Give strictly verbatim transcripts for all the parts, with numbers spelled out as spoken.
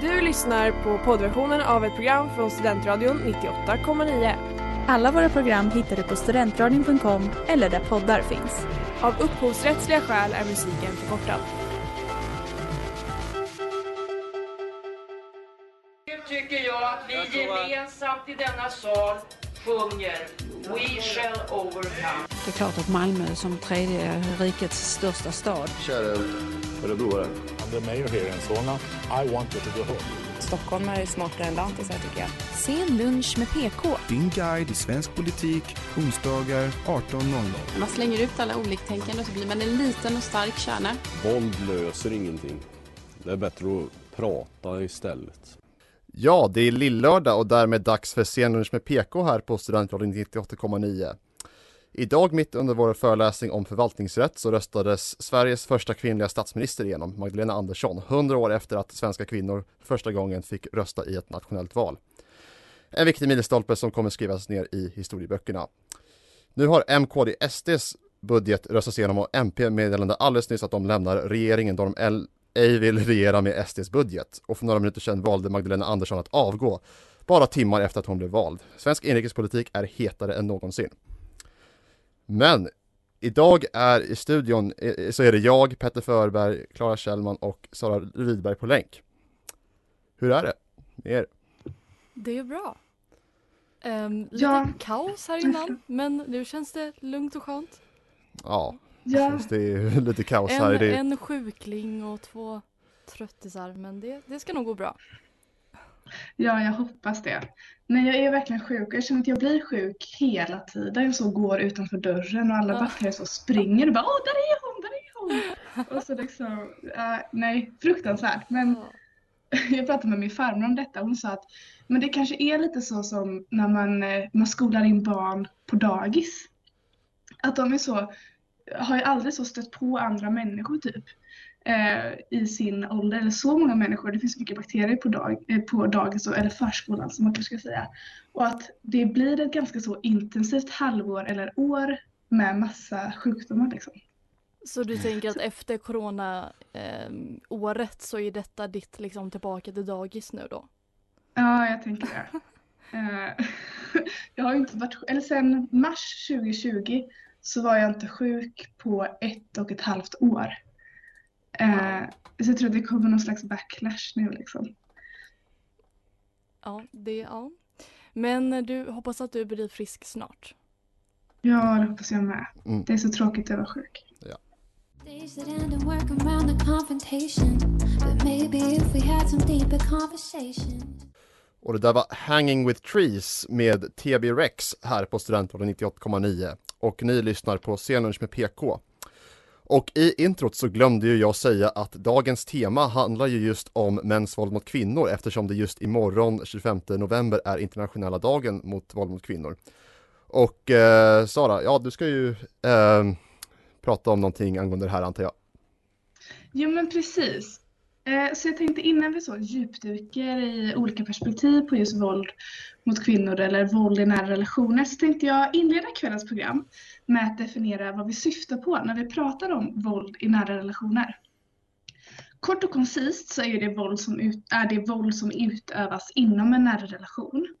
Du lyssnar på poddversionen av ett program från Studentradion nittioåtta komma nio. Alla våra program hittar du på studentradion punkt com eller där poddar finns. Av upphovsrättsliga skäl är musiken förkortad. Nu tycker jag att vi gemensamt i denna sal sjunger We shall overcome. Det är klart att Malmö som tredje rikets största stad. Kära Örebroare. The mayor here in Solna. I wanted to go home. Stockholm är smartare än Lantis här, tycker jag. Sen lunch med P K. Din guide i svensk politik, onsdagar arton noll noll. Man slänger ut alla oliktänkande och så blir man en liten och stark kärna. Våld löser ingenting. Det är bättre att prata istället. Ja, det är lillördag och därmed dags för sen lunch med P K här på Studentradion nittioåtta komma nio. Idag mitt under vår föreläsning om förvaltningsrätt så röstades Sveriges första kvinnliga statsminister igenom, Magdalena Andersson, hundra år efter att svenska kvinnor första gången fick rösta i ett nationellt val. En viktig milstolpe som kommer skrivas ner i historieböckerna. Nu har M K D S D:s budget röstats igenom och M P meddelade alldeles nyss att de lämnar regeringen då de ej vill regera med S D:s budget. Och för några minuter sedan valde Magdalena Andersson att avgå, bara timmar efter att hon blev vald. Svensk inrikespolitik är hetare än någonsin. Men idag är i studion så är det jag, Petter Förberg, Klara Kjellman och Sara Rydberg på länk. Hur är det? Det är, det är bra. Um, ja. Lite kaos här innan, men nu känns det lugnt och skönt. Ja, ja. Det är lite kaos en, här. Det är... En sjukling och två tröttisar, men det, det ska nog gå bra. Ja, jag hoppas det. Men jag är verkligen sjuk. Jag känner att jag blir sjuk hela tiden. Så går utanför dörren och alla ja. Backar så springer och bara, åh, där är hon, där är hon. Och så liksom, uh, nej, fruktansvärt. Men ja. Jag pratade med min farmor om detta. Hon sa att men det kanske är lite så som när man, man skolar in barn på dagis. Att de är så, har ju aldrig så stött på andra människor typ. I sin ålder, eller så många människor, det finns mycket bakterier på, dag, på dagis eller förskolan som man kanske ska säga, och att det blir ett ganska så intensivt halvår eller år med massa sjukdomar liksom. Så du tänker att efter corona eh, året så är detta ditt liksom tillbaka till dagis nu då? Ja, jag tänker det. Jag har inte varit, eller sen mars tjugo tjugo så var jag inte sjuk på ett och ett halvt år. Uh, så jag tror det kommer någon slags backlash nu liksom. Ja, det är ja. Men du, hoppas att du blir frisk snart. Ja, det hoppas jag med. Mm. Det är så tråkigt att vara sjuk. Ja. Och det där var Hanging with Trees med T B Rex här på Studentradion nittioåtta komma nio. Och ni lyssnar på Senlunch med P K. Och i introt så glömde ju jag säga att dagens tema handlar ju just om mäns våld mot kvinnor, eftersom det just imorgon tjugofemte november är internationella dagen mot våld mot kvinnor. Och eh, Sara, ja du ska ju eh, prata om någonting angående det här antar jag. Jo men precis. Eh, så jag tänkte innan vi så djupdyker i olika perspektiv på just våld mot kvinnor eller våld i nära relationer så tänkte jag inleda kvällens program med att definiera vad vi syftar på när vi pratar om våld i nära relationer. Kort och koncist så är det våld som, ut, är det våld som utövas inom en nära relation.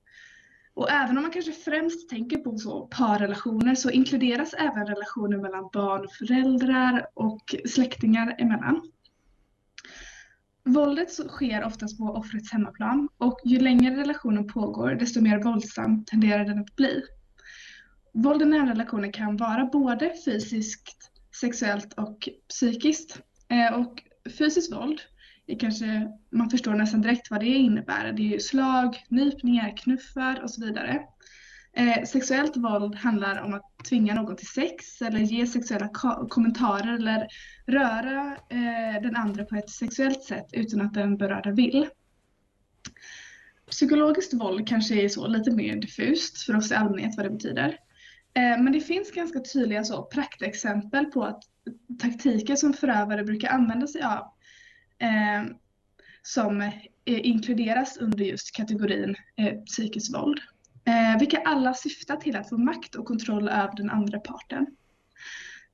Och även om man kanske främst tänker på så parrelationer så inkluderas även relationer mellan barn, föräldrar och släktingar emellan. Våldet så sker oftast på offrets hemmaplan och ju längre relationen pågår desto mer våldsam tenderar den att bli. Våld i nära relationer kan vara både fysiskt, sexuellt och psykiskt. Och fysiskt våld, är kanske, man förstår nästan direkt vad det innebär. Det är ju slag, nypningar, knuffar och så vidare. Sexuellt våld handlar om att tvinga någon till sex eller ge sexuella kommentarer eller röra den andra på ett sexuellt sätt utan att den berörda vill. Psykologiskt våld kanske är så lite mer diffust för oss i allmänhet vad det betyder. Men det finns ganska tydliga så praktexempel på att taktiker som förövare brukar använda sig av som inkluderas under just kategorin psykiskt våld. Eh, vilka alla syftar till att få makt och kontroll över den andra parten.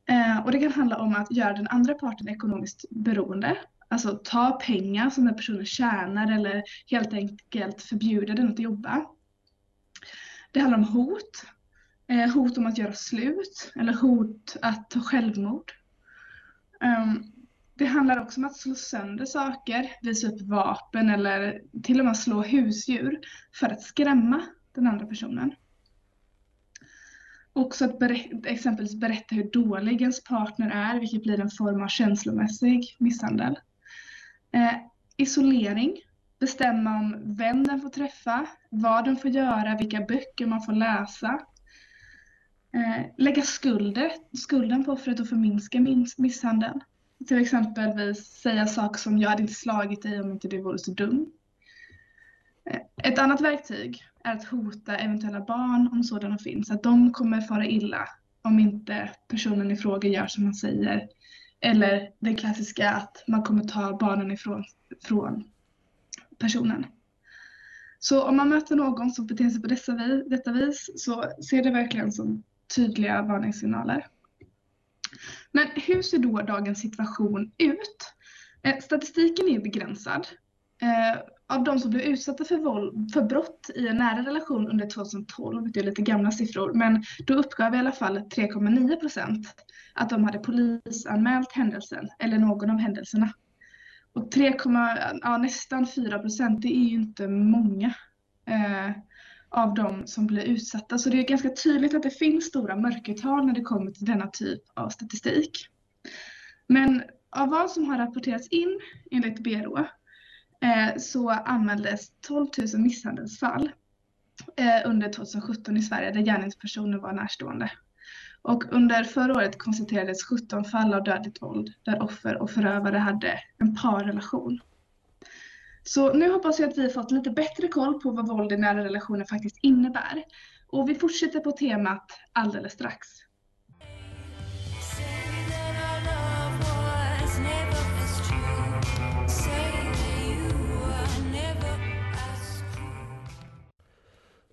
Eh, och det kan handla om att göra den andra parten ekonomiskt beroende, alltså ta pengar som den personen tjänar eller helt enkelt förbjuda den att jobba. Det handlar om hot. Eh, hot om att göra slut eller hot att ta självmord. Um, det handlar också om att slå sönder saker, visa upp vapen eller till och med slå husdjur för att skrämma den andra personen. Också att berätta, exempelvis berätta hur dålig ens partner är, vilket blir en form av känslomässig misshandel. Eh, isolering, bestämma om vem den får träffa, vad den får göra, vilka böcker man får läsa. Eh, lägga skulder, skulden på offret och förminska miss- misshandeln. Till exempelvis säga saker som jag hade inte slagit dig om inte du vore så dum. Ett annat verktyg är att hota eventuella barn om sådana finns. Att de kommer fara illa om inte personen i fråga gör som man säger. Eller det klassiska att man kommer ta barnen ifrån från personen. Så om man möter någon som beter sig på dessa vis, detta vis så ser det verkligen som tydliga varningssignaler. Men hur ser då dagens situation ut? Statistiken är begränsad. Av de som blev utsatta för, våld, för brott i en nära relation under tjugohundratolv, det är lite gamla siffror, men då uppgav i alla fall tre komma nio procent att de hade polisanmält händelsen eller någon av händelserna. Och tre, ja, nästan fyra procent, det är ju inte många eh, av de som blir utsatta. Så det är ganska tydligt att det finns stora mörkertal när det kommer till denna typ av statistik. Men av vad som har rapporterats in enligt B R O så anmäldes tolv tusen misshandelsfall under tjugosjutton i Sverige där gärningspersoner var närstående. Och under förra året konstaterades sjutton fall av dödligt våld där offer och förövare hade en parrelation. Så nu hoppas jag att vi har fått lite bättre koll på vad våld i nära relationer faktiskt innebär. Och vi fortsätter på temat alldeles strax.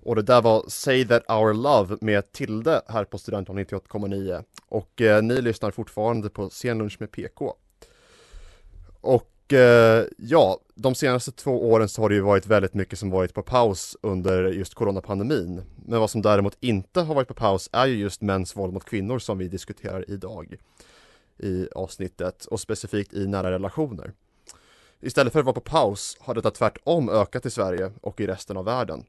Och det där var Say That Our Love med Tilde här på Studentradion nittioåtta komma nio. Och eh, ni lyssnar fortfarande på Senlunch med P K. Och eh, ja, de senaste två åren så har det ju varit väldigt mycket som varit på paus under just coronapandemin. Men vad som däremot inte har varit på paus är ju just mäns våld mot kvinnor som vi diskuterar idag i avsnittet och specifikt i nära relationer. Istället för att vara på paus har detta tvärtom ökat i Sverige och i resten av världen.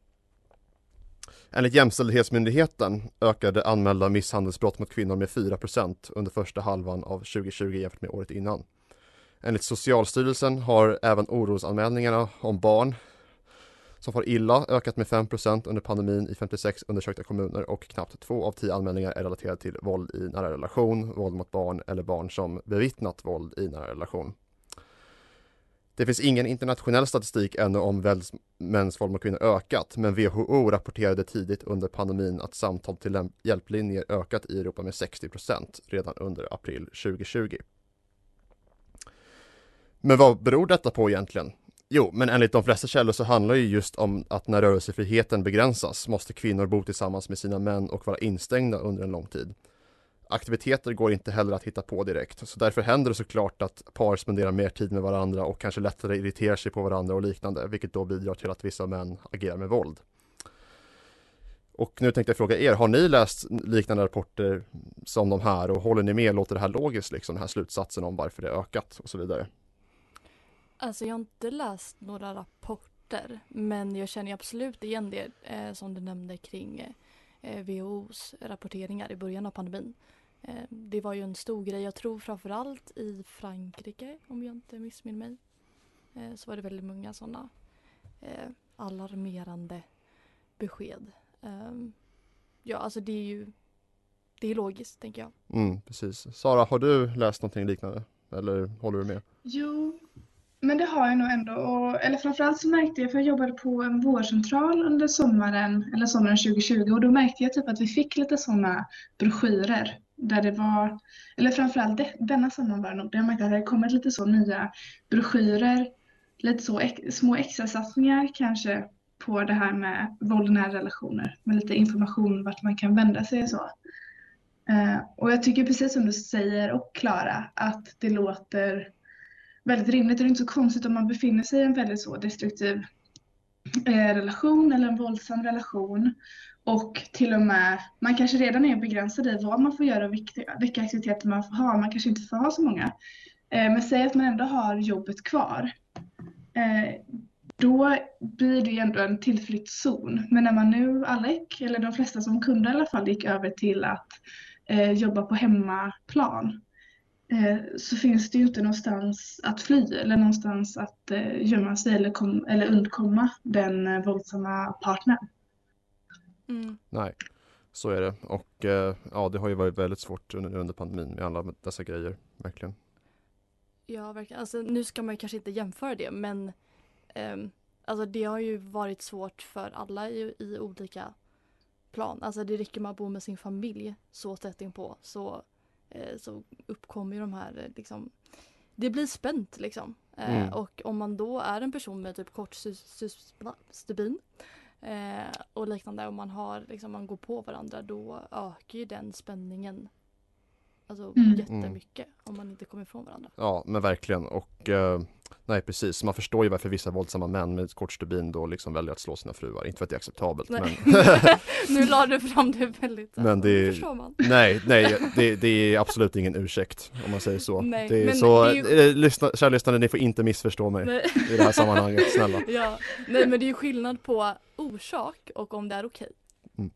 Enligt Jämställdhetsmyndigheten ökade anmälda misshandelsbrott mot kvinnor med fyra procent under första halvan av tjugotjugo jämfört med året innan. Enligt Socialstyrelsen har även orosanmälningarna om barn som får illa ökat med fem procent under pandemin i femtiosex undersökta kommuner och knappt två av tio anmälningar är relaterade till våld i nära relation, våld mot barn eller barn som bevittnat våld i nära relation. Det finns ingen internationell statistik ännu om mäns våld mot kvinnor ökat, men W H O rapporterade tidigt under pandemin att samtal till hjälplinjer ökat i Europa med sextio procent redan under april tjugotjugo. Men vad beror detta på egentligen? Jo, men enligt de flesta källor så handlar det just om att när rörelsefriheten begränsas måste kvinnor bo tillsammans med sina män och vara instängda under en lång tid. Aktiviteter går inte heller att hitta på direkt, så därför händer det såklart att par spenderar mer tid med varandra och kanske lättare irriterar sig på varandra och liknande, vilket då bidrar till att vissa män agerar med våld. Och nu tänkte jag fråga er, har ni läst liknande rapporter som de här och håller ni med, låter det här logiskt liksom, den här slutsatsen om varför det ökat och så vidare? Alltså jag har inte läst några rapporter, men jag känner absolut igen det eh, som du nämnde kring eh, W H O:s rapporteringar i början av pandemin. Det var ju en stor grej, jag tror framförallt i Frankrike, om jag inte missminner mig, så var det väldigt många sådana alarmerande besked. Ja, alltså det är ju det är logiskt, tänker jag. Mm, precis. Sara, har du läst någonting liknande? Eller håller du med? Jo, men det har jag nog ändå. Och, eller framförallt så märkte jag, för jag jobbade på en vårdcentral under sommaren, eller sommaren tjugotjugo, och då märkte jag typ att vi fick lite sådana broschyrer. Där det var, eller framförallt det, denna sommaren var det nog, där jag märkte att det hade kommit lite så nya broschyrer, lite så ex, små extra satsningar kanske på det här med våld i nära relationer, med lite information vart man kan vända sig och så. Eh, och jag tycker precis som du säger och Klara att det låter väldigt rimligt. Det är inte så konstigt om man befinner sig i en väldigt så destruktiv relation eller en våldsam relation, och till och med man kanske redan är begränsad i vad man får göra och vilka aktiviteter man får ha. Man kanske inte får ha så många, men säg att man ändå har jobbet kvar, då blir det ändå en tillflyktszon. Men när man nu alla gick, eller de flesta som kunde i alla fall, gick över till att jobba på hemmaplan, så finns det ju inte någonstans att fly eller någonstans att gömma sig eller, kom, eller undkomma den våldsamma partnern. Mm. Nej, så är det. Och ja, det har ju varit väldigt svårt under, under pandemin med alla dessa grejer, verkligen. Ja, verkligen. Alltså, nu ska man ju kanske inte jämföra det, men eh, alltså, det har ju varit svårt för alla i, i olika plan. Alltså, det räcker med att bo med sin familj så tätt inpå, så så uppkommer ju de här, liksom, det blir spänt liksom. Mm. Eh, och om man då är en person med typ kort stubin eh, och liknande, och man har, liksom, man går på varandra, då ökar ju den spänningen alltså mm. jättemycket mm. om man inte kommer ifrån varandra. Ja, men verkligen. Och eh, nej, precis. Man förstår ju varför vissa våldsamma män med kort stubin då liksom väljer att slå sina fruar. Inte för att det är acceptabelt. Nej. Men... nu la du fram det väldigt. Men det är... förstår man. Nej, nej det, det är absolut ingen ursäkt om man säger så. Nej, det är så... Det är ju... Lyssna, kära lyssnare, ni får inte missförstå mig i det här sammanhanget, snälla. Ja. Nej, men det är ju skillnad på orsak och om det är okej. Mm.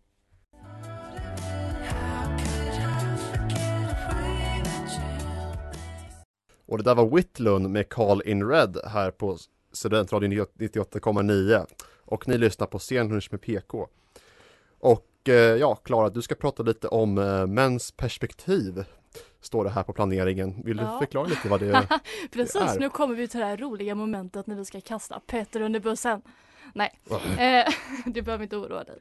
Och det där var Whitlund med Call in Red här på Studentradion nittioåtta komma nio. Och ni lyssnar på Scenlunch med P K. Och eh, ja, Klara, du ska prata lite om eh, mäns perspektiv. Står det här på planeringen. Vill ja. du förklara lite vad det, det är? Precis, nu kommer vi till det här roliga momentet när vi ska kasta Petter under bussen. Nej, eh, du behöver inte oroa dig.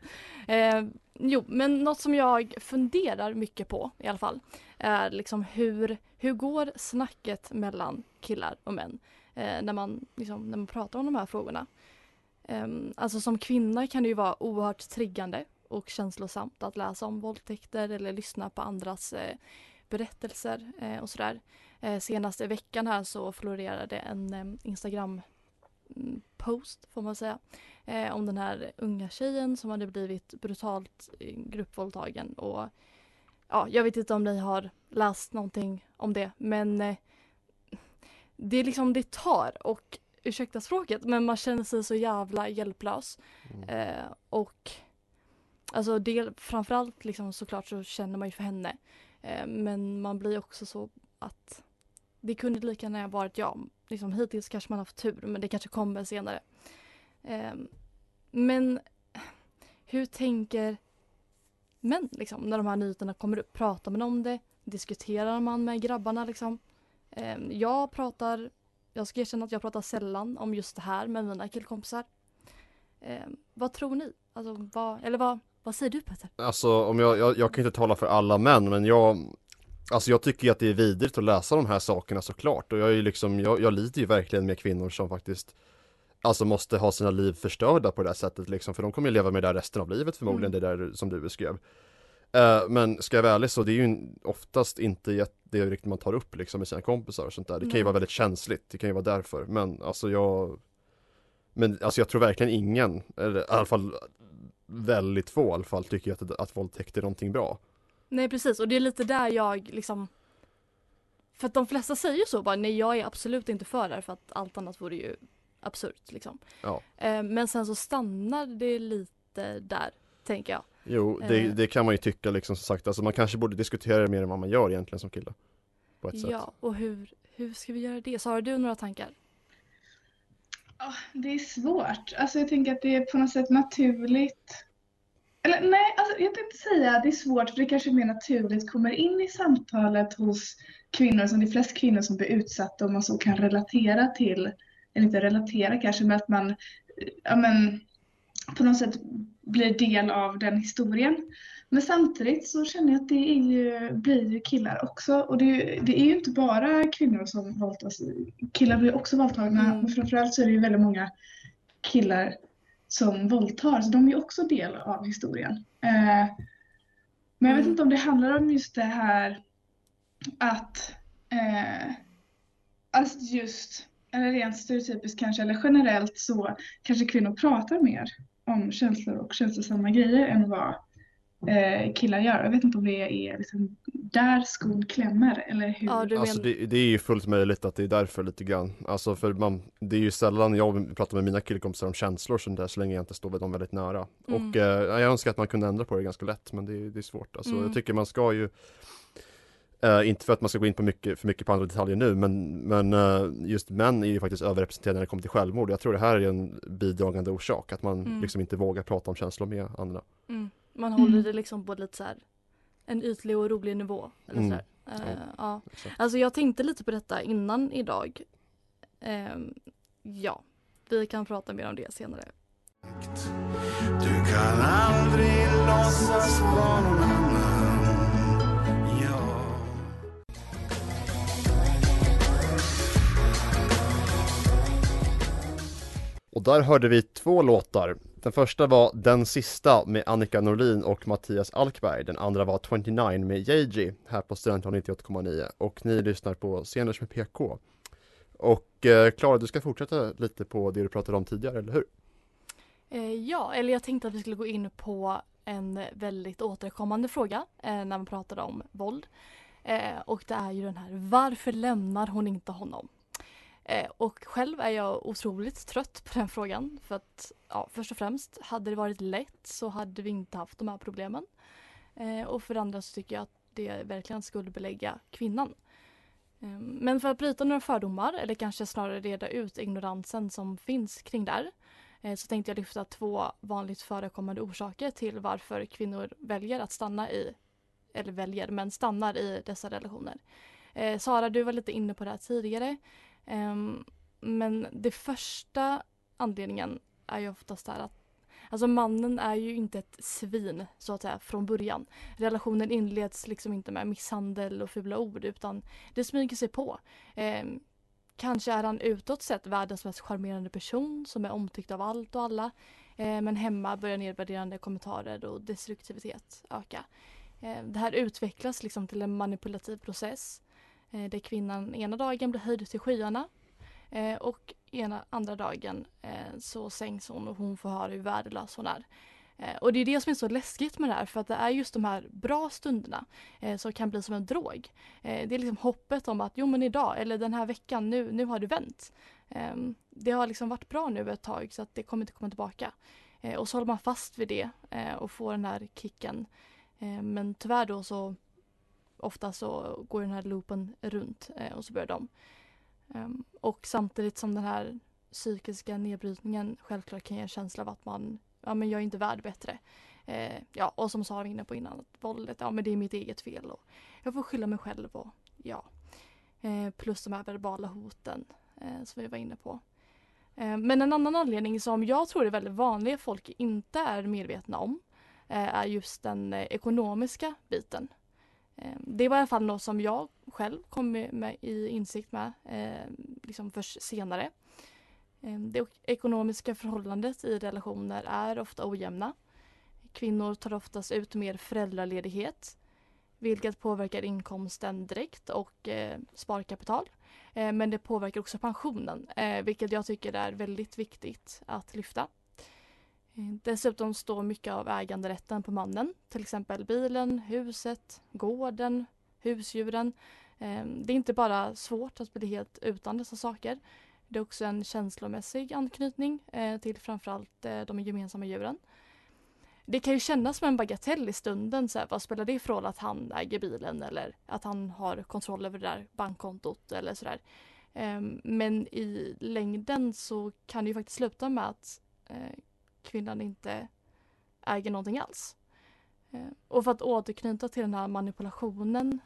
Eh, jo, men något som jag funderar mycket på i alla fall är liksom hur, hur går snacket mellan killar och män eh, när, man, liksom, när man pratar om de här frågorna. Eh, alltså som kvinna kan det ju vara oerhört triggande och känslosamt att läsa om våldtäkter eller lyssna på andras eh, berättelser eh, och sådär. Eh, senaste veckan här så florerade en eh, Instagram post, får man säga, eh, om den här unga tjejen som hade blivit brutalt gruppvåldtagen. Och ja, jag vet inte om ni har läst någonting om det, men eh, det är liksom, det tar, och ursäkta språket, men man känner sig så jävla hjälplös. Mm. eh, och alltså det, framförallt liksom, såklart så känner man ju för henne, eh, men man blir också så att det kunde lika gärna varit jag. Liksom, hittills kanske man har haft tur, men det kanske kommer senare. Eh, men hur tänker män liksom, när de här nyheterna kommer upp? Pratar man om det? Diskuterar man med grabbarna? Liksom? Eh, jag pratar, jag ska erkänna att jag pratar sällan om just det här med mina killkompisar. Eh, vad tror ni? Alltså, vad, eller vad, vad säger du, Peter? Alltså, om jag, jag, jag kan inte tala för alla män, men jag... Alltså jag tycker ju att det är vidrigt att läsa de här sakerna, såklart. Och jag är ju liksom, jag, jag lider ju verkligen med kvinnor som faktiskt alltså måste ha sina liv förstörda på det där sättet liksom. För de kommer ju leva med det där resten av livet förmodligen, mm. det där som du beskrev. Uh, men ska jag vara ärlig så det är ju oftast inte det riktigt man tar upp liksom med sina kompisar och sånt där. Det kan ju mm. vara väldigt känsligt, det kan ju vara därför. Men alltså jag, men alltså jag tror verkligen ingen, eller i alla fall väldigt få i alla fall, tycker jag att, att våldtäkt är någonting bra. Nej, precis. Och det är lite där jag liksom... För att de flesta säger ju så bara, nej, jag är absolut inte för det här, för att allt annat vore ju absurt liksom. Ja. Eh, men sen så stannar det lite där, tänker jag. Jo, det, eh. det kan man ju tycka liksom, som sagt. Alltså man kanske borde diskutera det mer än vad man gör egentligen som kille. På ett sätt. Ja, och hur, hur ska vi göra det? Så har du några tankar? Ja, det är svårt. Alltså jag tänker att det är på något sätt naturligt... Eller, nej, alltså, jag tänkte säga att det är svårt, för det kanske mer naturligt kommer in i samtalet hos kvinnor, som de flesta kvinnor som blir utsatta, och man så kan relatera till, eller inte relatera kanske, men att man ja, men, på något sätt blir del av den historien. Men samtidigt så känner jag att det är ju, blir ju killar också, och det är, ju, det är ju inte bara kvinnor som våldtas, killar blir också våldtagna, mm. men framförallt så är det ju väldigt många killar som våldtar, så de är också del av historien. Eh, men jag vet inte om det handlar om just det här att eh, alltså just, eller rent stereotypiskt kanske, eller generellt så kanske kvinnor pratar mer om känslor och känslosamma grejer än vad eh, killar gör. Jag vet inte om det är liksom där skon klämmer eller hur. Ja, du alltså, men... det, det är ju fullt möjligt att det är därför lite grann. Alltså för man, det är ju sällan jag pratar med mina killkompisar om känslor så, där, så länge jag inte står dem väldigt nära. Mm. Och eh, jag önskar att man kunde ändra på det ganska lätt, men det, det är svårt. Alltså, mm. Jag tycker man ska ju... Uh, inte för att man ska gå in på mycket, för mycket på andra detaljer nu, men, men uh, just män är ju faktiskt överrepresenterade när det kommer till självmord. Jag tror det här är en bidragande orsak, att man mm. liksom inte vågar prata om känslor med andra. Mm. Man håller mm. det liksom på lite så här, en ytlig och rolig nivå. Eller mm. så här. Uh, ja, ja. Alltså jag tänkte lite på detta innan idag. Um, ja, vi kan prata mer om det senare. Du kan aldrig låtsas vara. Och där hörde vi två låtar. Den första var Den sista med Annika Norlin och Mattias Alkberg. Den andra var tjugonio med J J här på Studentradion nittioåtta komma nio. Och ni lyssnar på Scener med P K. Och eh, Klara, du ska fortsätta lite på det du pratade om tidigare, eller hur? Eh, ja, eller jag tänkte att vi skulle gå in på en väldigt återkommande fråga eh, när man pratade om våld. Eh, och det är ju den här, varför lämnar hon inte honom? Eh, och själv är jag otroligt trött på den frågan, för att ja, först och främst, hade det varit lätt så hade vi inte haft de här problemen. Eh, och för det andra så tycker jag att det verkligen skulle belägga kvinnan. Eh, men för att bryta några fördomar, eller kanske snarare reda ut ignoransen som finns kring där, eh, så tänkte jag lyfta två vanligt förekommande orsaker till varför kvinnor väljer att stanna i, eller väljer, men stannar i dessa relationer. Eh, Sara, du var lite inne på det här tidigare. Um, men det första anledningen är ju oftast där att alltså mannen är ju inte ett svin så att säga från början. Relationen inleds liksom inte med misshandel och fula ord, utan det smyger sig på. Um, kanske är han utåt sett världens mest charmerande person som är omtyckt av allt och alla, um, men hemma börjar nedvärderande kommentarer och destruktivitet öka. Um, det här utvecklas liksom till en manipulativ process. Där kvinnan ena dagen blir höjd till skyarna eh, och ena andra dagen eh, så sänks hon och hon får höra hur värdelös hon är. Eh, och det är det som är så läskigt med det här, för att det är just de här bra stunderna eh, som kan bli som en drog. Eh, det är liksom hoppet om att jo men idag eller den här veckan nu, nu har du vänt. Eh, det har liksom varit bra nu ett tag så att det kommer inte komma tillbaka. Eh, och så håller man fast vid det eh, och får den här kicken. Eh, men tyvärr då så ofta så går den här loopen runt eh, och så börjar de. Um, och samtidigt som den här psykiska nedbrytningen självklart kan ge en känsla av att man, ja men jag är inte värd bättre. Eh, ja, och som Sara var inne på innan, att våldet, ja men det är mitt eget fel och jag får skylla mig själv och ja. Eh, plus de här verbala hoten eh, som vi var inne på. Eh, men en annan anledning som jag tror är väldigt vanlig att folk inte är medvetna om eh, är just den eh, ekonomiska biten. Det var i alla fall något som jag själv kom med i insikt med liksom först senare. Det ekonomiska förhållandet i relationer är ofta ojämna. Kvinnor tar oftast ut mer föräldraledighet, vilket påverkar inkomsten direkt och sparkapital. Men det påverkar också pensionen, vilket jag tycker är väldigt viktigt att lyfta. Dessutom står mycket av äganderätten på mannen, till exempel bilen, huset, gården, husdjuren. Det är inte bara svårt att bli helt utan dessa saker. Det är också en känslomässig anknytning till framförallt de gemensamma djuren. Det kan ju kännas som en bagatell i stunden, så här, vad spelar det ifrån att han äger bilen eller att han har kontroll över det där bankkontot eller sådär. Men i längden så kan det ju faktiskt sluta med att kvinnan inte äger någonting alls. Och för att återknyta till den här manipulationen,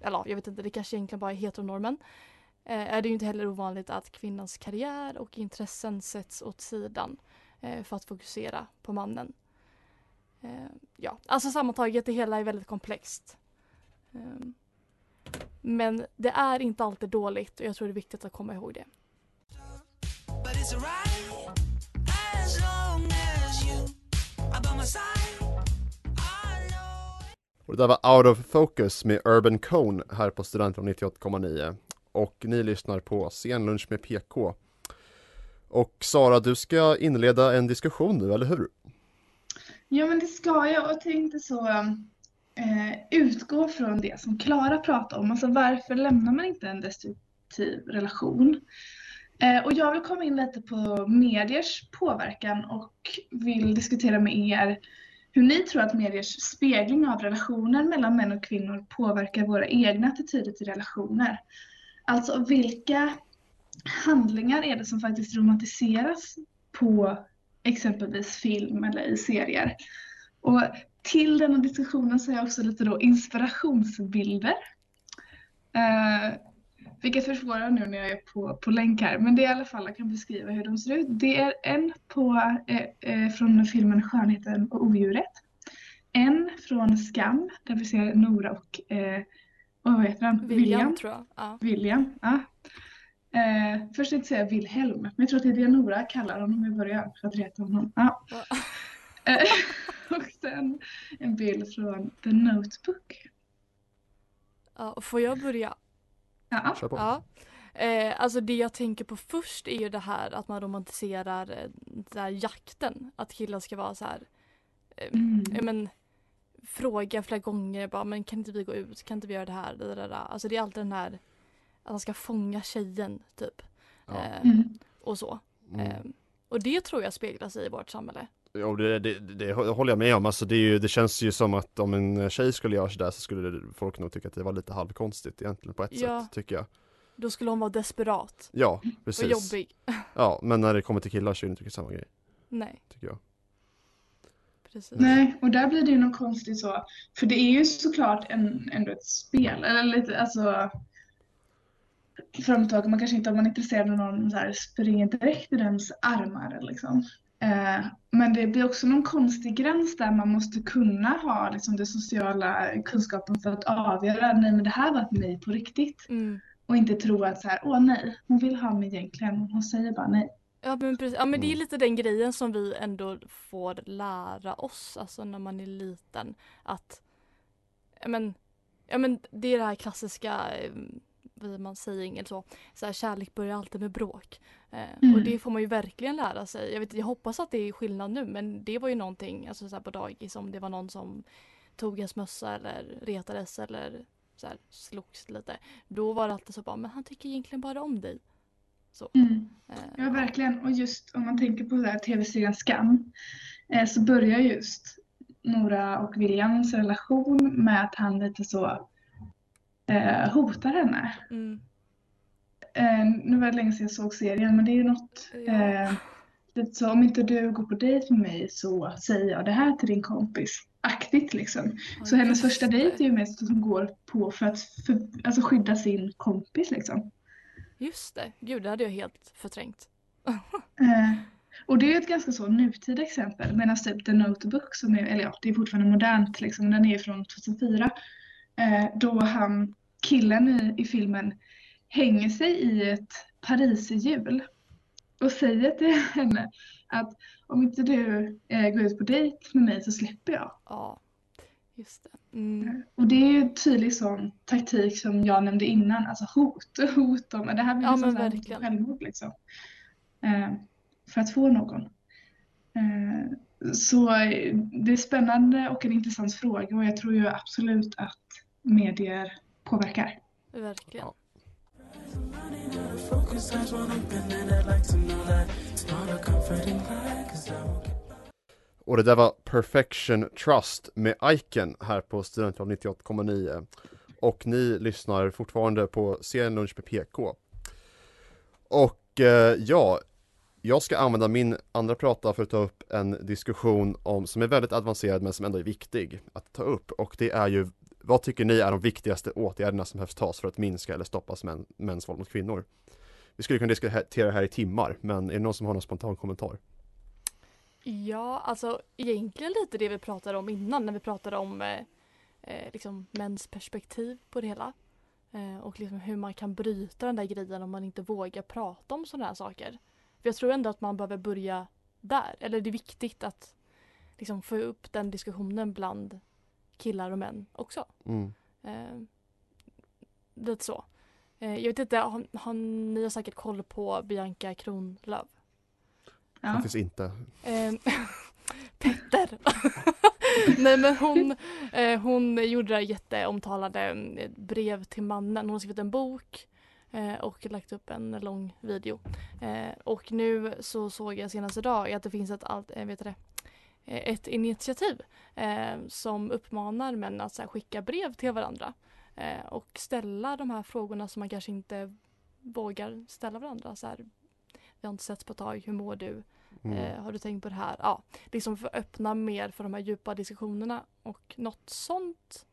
eller jag vet inte, det kanske egentligen bara är heteronormen, är det ju inte heller ovanligt att kvinnans karriär och intressen sätts åt sidan för att fokusera på mannen. Ja, alltså sammantaget, det hela är väldigt komplext. Men det är inte alltid dåligt och jag tror det är viktigt att komma ihåg det. Och det där var Out of Focus med Urban Cone här på Studentradion nittioåtta komma nio. och ni lyssnar på Scenlunch med P K. Och Sara, du ska inleda en diskussion nu, eller hur? Ja, men det ska jag, och tänkte så eh, utgå från det som Klara pratade om. Alltså varför lämnar man inte en destruktiv relation? Eh, och jag vill komma in lite på mediers påverkan och vill diskutera med er hur ni tror att mediers spegling av relationer mellan män och kvinnor påverkar våra egna attityder till relationer. Alltså vilka handlingar är det som faktiskt romantiseras på exempelvis film eller i serier. Och till den här diskussionen så har jag också lite då inspirationsbilder. Eh, vilket försvårar nu när jag är på, på länk här. Men det i alla fall jag kan beskriva hur de ser ut. Det är en på, eh, från filmen Skönheten och odjuret. En från Skam där vi ser Nora och eh, vad heter han? William. William, tror jag. Ja. William, ja. Eh, först inte säga Wilhelm, men jag tror att det är det Nora kallar honom i början för att reta honom. Ja. eh, och sen en bild från The Notebook. Ja, och får jag börja? Ja. ja. Eh, alltså det jag tänker på först är ju det här att man romantiserar den där jakten. Att killar ska vara så här, eh, mm. eh, men fråga flera gånger, bara, men kan inte vi gå ut, kan inte vi göra det här? Det, det, det. Alltså det är alltid den här att han ska fånga tjejen, typ. Ja. Ehm, och så. Mm. Ehm, och det tror jag speglas i vårt samhälle. Ja, det, det, det håller jag med om. Alltså, det, är ju, det känns ju som att om en tjej skulle göra sådär så skulle folk nog tycka att det var lite halvkonstigt egentligen på ett ja. sätt, tycker jag. Då skulle hon vara desperat. Ja, precis. Och jobbig. Ja, men när det kommer till killar så är det inte samma grej. Nej. Tycker jag. Precis. Nej, och där blir det ju något konstigt så. För det är ju såklart en, ändå ett spel. Eller lite, alltså... framtag, man kanske inte om man är intresserad av någon så här, springer direkt i dens armar liksom. Eh, men det blir också någon konstig gräns där man måste kunna ha liksom, den sociala kunskapen för att avgöra nej men det här var ett nej på riktigt. Mm. Och inte tro att så här, åh nej, hon vill ha mig egentligen, hon säger bara nej. Ja men, precis. Ja, men det är lite den grejen som vi ändå får lära oss alltså, när man är liten. Att ja, men, ja, men, det är det här klassiska... man säger inget så, så här, kärlek börjar alltid med bråk. Eh, mm. Och det får man ju verkligen lära sig. Jag, vet, jag hoppas att det är skillnad nu, men det var ju någonting alltså, så här, på dagis om det var någon som tog ens mössa eller retades eller så här, slogs lite. Då var det alltid så bara, men han tycker egentligen bara om dig. Så. Mm. Eh, ja, verkligen. Och just om man tänker på det här tv-serien Skam eh, så börjar just Nora och Williams relation med att han lite så Eh, hotar henne. Mm. Eh, nu var det länge sedan jag såg serien, men det är ju något eh, det, så om inte du går på dejt med mig så säger jag det här till din kompis aktigt liksom. Mm. Så hennes första dejt är ju mest att hon går på för att för, alltså skydda sin kompis liksom. Just det, gud det hade jag helt förträngt. eh, och det är ju ett ganska så nutida exempel, medan typ The Notebook som är, eller ja, det är fortfarande modernt liksom, den är från tjugohundrafyra. Då han, killen i, i filmen hänger sig i ett pariserhjul och säger till henne att om inte du eh, går ut på dejt med mig så släpper jag. Ja, just det. Mm. Och det är ju en tydlig sån taktik som jag nämnde innan, alltså hot och hot om. Det här blir ja, liksom sån självmord liksom. Eh, för att få någon. Eh, så det är spännande och en intressant fråga och jag tror ju absolut att medier påverkar. Verkligen. Ja. Och det där var Perfection Trust med Iken här på Studentradion nittioåtta komma nio. Och ni lyssnar fortfarande på Scenlunch med P K. Och eh, ja, jag ska använda min andra prata för att ta upp en diskussion om, som är väldigt avancerad men som ändå är viktig att ta upp. Och det är ju, vad tycker ni är de viktigaste åtgärderna som behövs tas för att minska eller stoppas män, mäns våld mot kvinnor? Vi skulle kunna diskutera det här i timmar, men är det någon som har någon spontan kommentar? Ja, alltså egentligen lite det vi pratade om innan när vi pratade om eh, liksom, mäns perspektiv på det hela. Eh, och liksom hur man kan bryta den där grejen om man inte vågar prata om sådana här saker. För jag tror ändå att man behöver börja där. Eller det är viktigt att liksom, få upp den diskussionen bland killar och män också. Mm. Eh, lite så. Jag vet inte, har, har ni har säkert koll på Bianca Kronlöv? Ja. Det finns inte. Petter. Nej, men hon, hon gjorde det jätteomtalade brev till mannen. Hon har skrivit en bok och lagt upp en lång video. Och nu så såg jag senast idag att det finns ett, vet det, ett initiativ som uppmanar män att så här, skicka brev till varandra. Och ställa de här frågorna som man kanske inte vågar ställa varandra. Så här, vi har inte setts på ett tag, hur mår du? Mm. Eh, har du tänkt på det här? Ja, liksom för att öppna mer för de här djupa diskussionerna. Och något sånt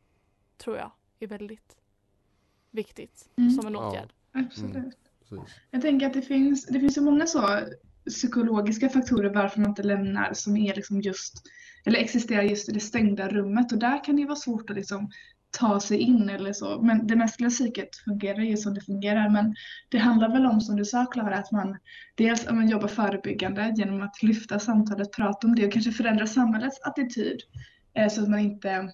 tror jag är väldigt viktigt mm. som en åtgärd. Ja, absolut. Mm. Jag tänker att det finns, det finns så många så psykologiska faktorer varför man inte lämnar som är liksom just, eller existerar just i det stängda rummet. Och där kan det vara svårt att liksom ta sig in eller så. Men det mänskliga psyket fungerar ju som det fungerar. Men det handlar väl om, som du sa Klara, att man dels att man jobbar förebyggande genom att lyfta samtalet, prata om det och kanske förändra samhällets attityd. Eh, så att man inte,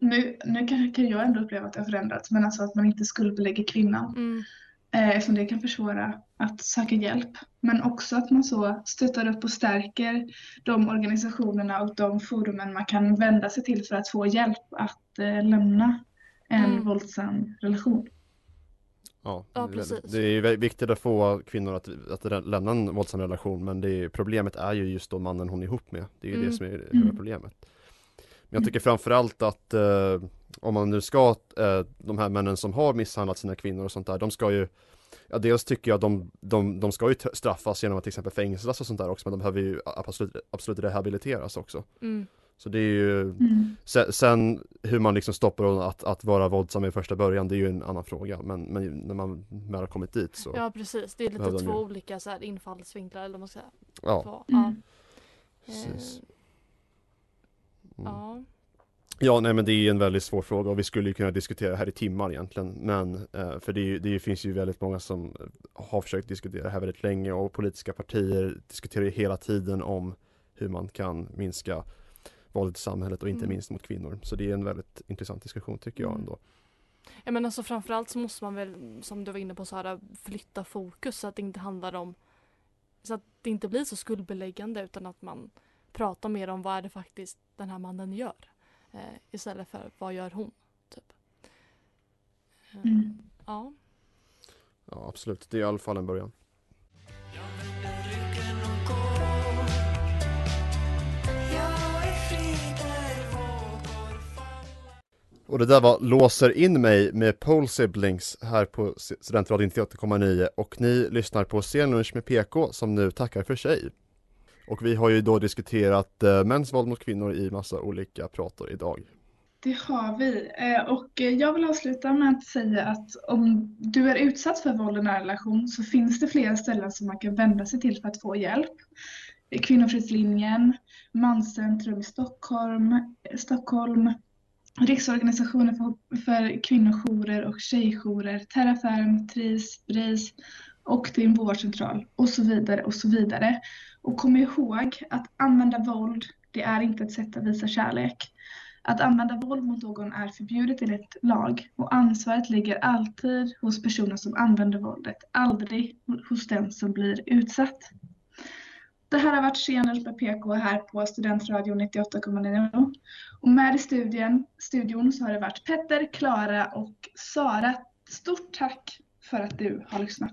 nu, nu kan, kan jag ändå uppleva att det har förändrats, men alltså att man inte skuldbelägger kvinnan. Mm. Eh, eftersom det kan försvåra att söka hjälp. Men också att man så stöttar upp och stärker de organisationerna och de forumen man kan vända sig till för att få hjälp att eh, lämna en mm. våldsam relation. Ja, ja, precis. Det är viktigt att få kvinnor att, att lämna en våldsam relation, men det är, problemet är ju just då mannen hon är ihop med. Det är ju mm. det som är mm. problemet. Men jag tycker framförallt att eh, om man nu ska, eh, de här männen som har misshandlat sina kvinnor och sånt där, de ska ju, ja, dels tycker jag att de, de, de ska ju straffas genom att till exempel fängslas och sånt där också, men de behöver ju absolut, absolut rehabiliteras också. Mm. Så det är ju, mm. sen, sen hur man liksom stoppar att, att vara våldsam i första början, det är ju en annan fråga, men, men när man väl har kommit dit så. Ja, precis, det är lite två ju olika så här infallsvinklar eller vad man ska säga. Ja, två. Ja. Precis. Mm. Ja. Ja, nej, men det är en väldigt svår fråga och vi skulle ju kunna diskutera här i timmar egentligen, men för det, är, det finns ju väldigt många som har försökt diskutera det här väldigt länge och politiska partier diskuterar ju hela tiden om hur man kan minska våldet i samhället och inte mm. minst mot kvinnor, så det är en väldigt intressant diskussion tycker jag ändå. Ja, men alltså framförallt så måste man väl, som du var inne på Sara, flytta fokus så att det inte handlar om, så att det inte blir så skuldbeläggande, utan att man pratar mer om vad är det faktiskt den här mannen gör. Istället för vad gör hon typ. Mm. Ja. Ja, absolut. Det är i alla fall en början. Och det där var Låser in mig med Pole Siblings här på Studentradion nittioåtta komma nio, och ni lyssnar på Senlunch med P K som nu tackar för sig. Och vi har ju då diskuterat eh, mäns våld mot kvinnor i massa olika prator idag. Det har vi. Eh, och jag vill avsluta med att säga att om du är utsatt för våld i nära relation så finns det flera ställen som man kan vända sig till för att få hjälp. Kvinnofridslinjen, Manscentrum i Stockholm, Stockholm, Riksorganisationen för, för kvinnojourer och tjejjourer, TerraFem, Tris, Bris och din vårdcentral och så vidare och så vidare. Och kom ihåg att använda våld, det är inte ett sätt att visa kärlek. Att använda våld mot någon är förbjudet enligt lag. Och ansvaret ligger alltid hos personen som använder våldet. Aldrig hos den som blir utsatt. Det här har varit Senlunch med P K här på Studentradion nittioåtta komma nio. Och med i studien, studion så har det varit Petter, Klara och Sara. Stort tack för att du har lyssnat.